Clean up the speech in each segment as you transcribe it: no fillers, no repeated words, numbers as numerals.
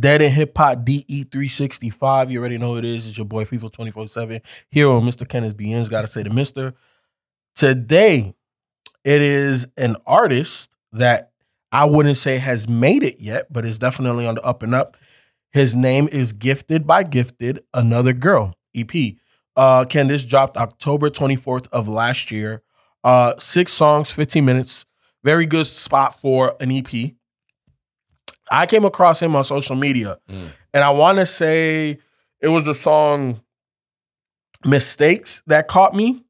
Dead in Hip Hop DE365. You already know who it is. It's your boy FIFA 24-7 here on Mr. Kenneth BN's Gotta Say to Mr. Today, it is an artist that I wouldn't say has made it yet, but is definitely on the up and up. His name is Gifted by Gifted, Another Girl, EP. Ken, this dropped October 24th of last year. 6 songs, 15 minutes. Very good spot for an EP. I came across him on social media, and I want to say it was the song Mistakes that caught me.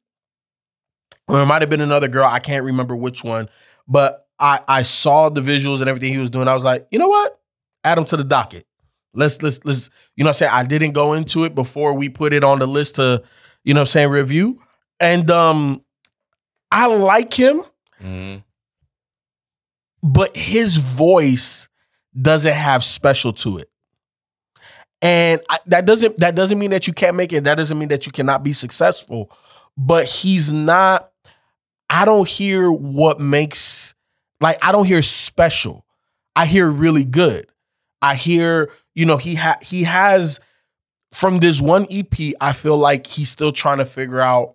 Or it might have been Another Girl. I can't remember which one. But I saw the visuals and everything he was doing. I was like, you know what? Add him to the docket. Let's you know what I'm saying? I didn't go into it before we put it on the list to, you know what I'm saying, review. And I like him, but his voice doesn't have special to it. And that doesn't mean that you can't make it. That doesn't mean that you cannot be successful. But he's not, I don't hear what makes, like, I don't hear special. I hear really good. I hear, you know, he has, from this one EP, I feel like he's still trying to figure out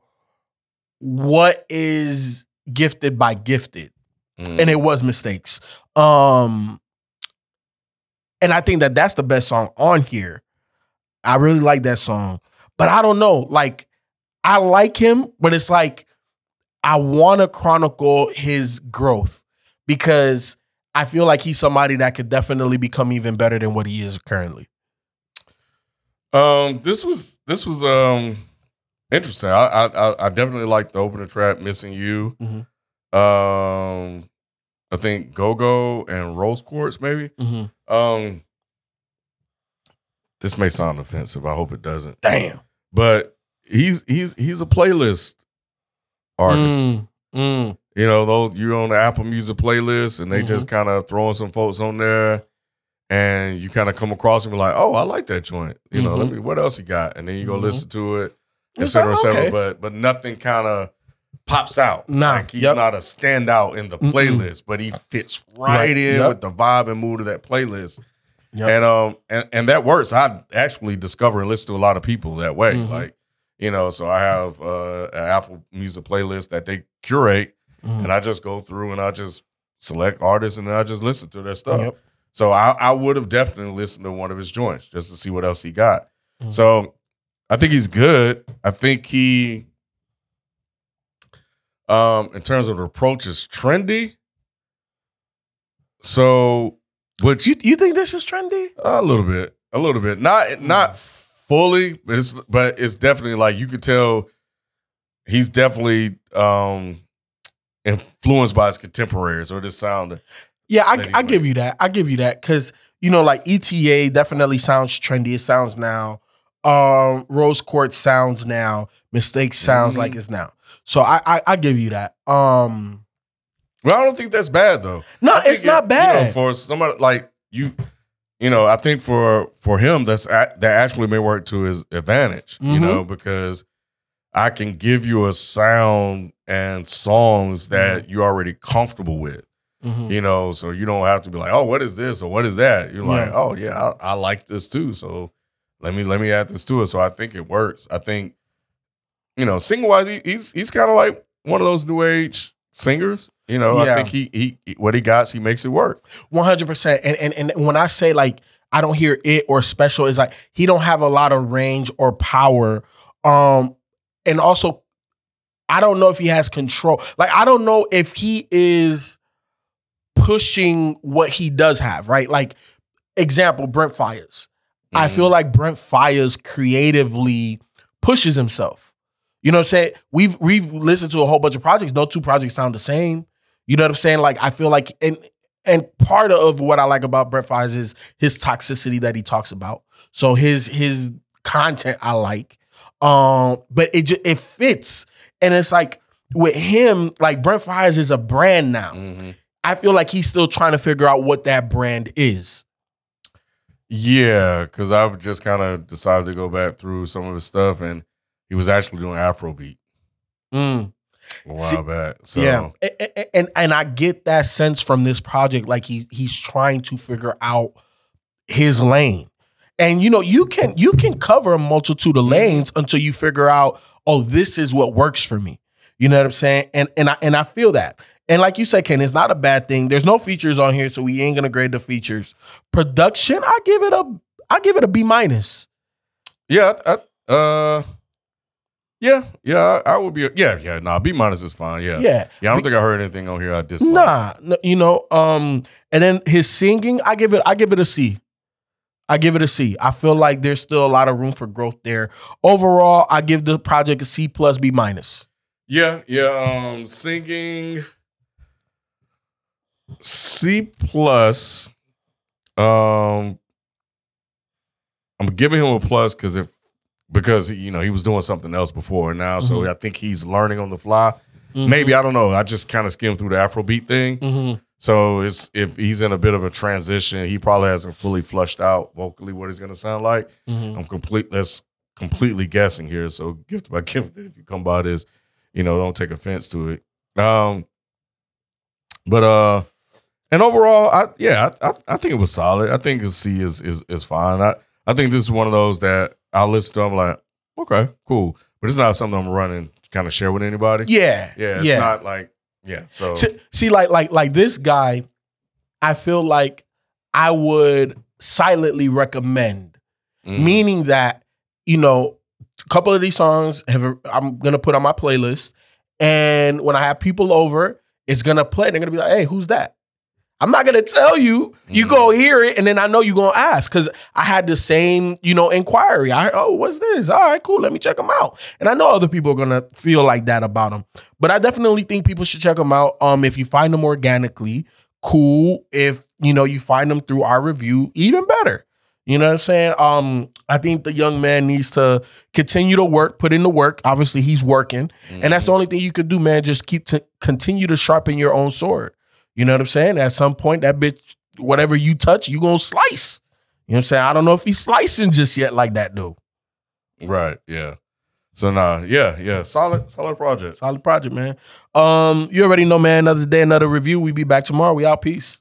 what is Gifted by Gifted. And it was Mistakes. And I think that that's the best song on here. I really like that song. But I don't know. Like, I like him, but it's like I want to chronicle his growth because I feel like he's somebody that could definitely become even better than what he is currently. This was interesting. I definitely liked the opener track, Missing You. I think Go-Go and Rose Quartz, maybe. This may sound offensive. I hope it doesn't. Damn. But he's a playlist artist. You know, those you're on the Apple Music playlist and they just kind of throwing some folks on there and you kind of come across and be like, oh, I like that joint. You know, let me, what else he got? And then you go listen to it, et cetera. But nothing kind of pops out. Like he's not a standout in the playlist, but he fits right in with the vibe and mood of that playlist. And that works. I actually discover and listen to a lot of people that way. Like, you know, so I have an Apple Music playlist that they curate, and I just go through and I just select artists and then I just listen to their stuff. So I would have definitely listened to one of his joints just to see what else he got. So I think he's good. I think he... in terms of the approach, is trendy. So, which you think this is trendy? A little bit, not fully, but it's definitely like you could tell he's definitely influenced by his contemporaries or this sound. Yeah, I give you that. I give you that because you know, like ETA definitely sounds trendy. It sounds now. Rose Quartz sounds now. Mistakes sounds like it's now. So I give you that. Well, I don't think that's bad though. No, it's not bad. You know, for somebody like you, you know, I think for him that actually may work to his advantage. You know, because I can give you a sound and songs that you're already comfortable with. You know, so you don't have to be like, oh, what is this or what is that? You're like, oh yeah, I like this too. So let me add this to it. So I think it works. I think. You know, sing wise, he's kind of like one of those new age singers. You know, I think he what he got, he makes it work. 100%. And when I say like I don't hear it or special, it's like he don't have a lot of range or power. And also I don't know if he has control. Like I don't know if he is pushing what he does have. Right? Like example, Brent Fires. I feel like Brent Fires creatively pushes himself. You know what I'm saying? We've listened to a whole bunch of projects. No two projects sound the same. You know what I'm saying? Like I feel like and part of what I like about Brent Fires is his toxicity that he talks about. So his content I like. But it fits. And it's like with him, like Brent Fires is a brand now. I feel like he's still trying to figure out what that brand is. Yeah, because I've just kind of decided to go back through some of his stuff and he was actually doing Afrobeat a while back. So. Yeah, and I get that sense from this project. Like he's trying to figure out his lane. And, you know, you can cover a multitude of lanes until you figure out, oh, this is what works for me. You know what I'm saying? And I feel that. And like you said, Ken, it's not a bad thing. There's no features on here, so we ain't going to grade the features. Production, I give it a B-. Yeah. I would be. B- is fine. Yeah. Yeah, I don't think I heard anything on here I dislike. And then his singing, I give it a C. I feel like there's still a lot of room for growth there. Overall, I give the project a C+, B-. Yeah. Singing C+. I'm giving him a plus because you know he was doing something else before and now, so I think he's learning on the fly. Mm-hmm. Maybe, I don't know. I just kind of skimmed through the Afrobeat thing. Mm-hmm. So if he's in a bit of a transition, he probably hasn't fully flushed out vocally what he's going to sound like. Mm-hmm. That's completely guessing here. So Gifted by Gifted, if you come by this, you know, don't take offense to it. And overall, I think it was solid. I think a C is fine. I think this is one of those that I listen to. I'm like, okay, cool, but it's not something I'm running to kind of share with anybody. It's not like. Yeah. So see, like this guy, I feel like I would silently recommend, meaning that, you know, a couple of these songs I'm gonna put on my playlist, and when I have people over, it's gonna play. They're gonna be like, "Hey, who's that?" I'm not gonna tell you. You go hear it, and then I know you are gonna ask, because I had the same, you know, inquiry. Oh, what's this? All right, cool. Let me check them out. And I know other people are gonna feel like that about them. But I definitely think people should check them out. If you find them organically, cool. If you know you find them through our review, even better. You know what I'm saying? I think the young man needs to continue to work, put in the work. Obviously, he's working, and that's the only thing you could do, man. Just continue to sharpen your own sword. You know what I'm saying? At some point, that bitch, whatever you touch, you gonna slice. You know what I'm saying? I don't know if he's slicing just yet like that, though. Right, yeah. So, solid project. Solid project, man. You already know, man, another day, another review. We be back tomorrow. We out. Peace.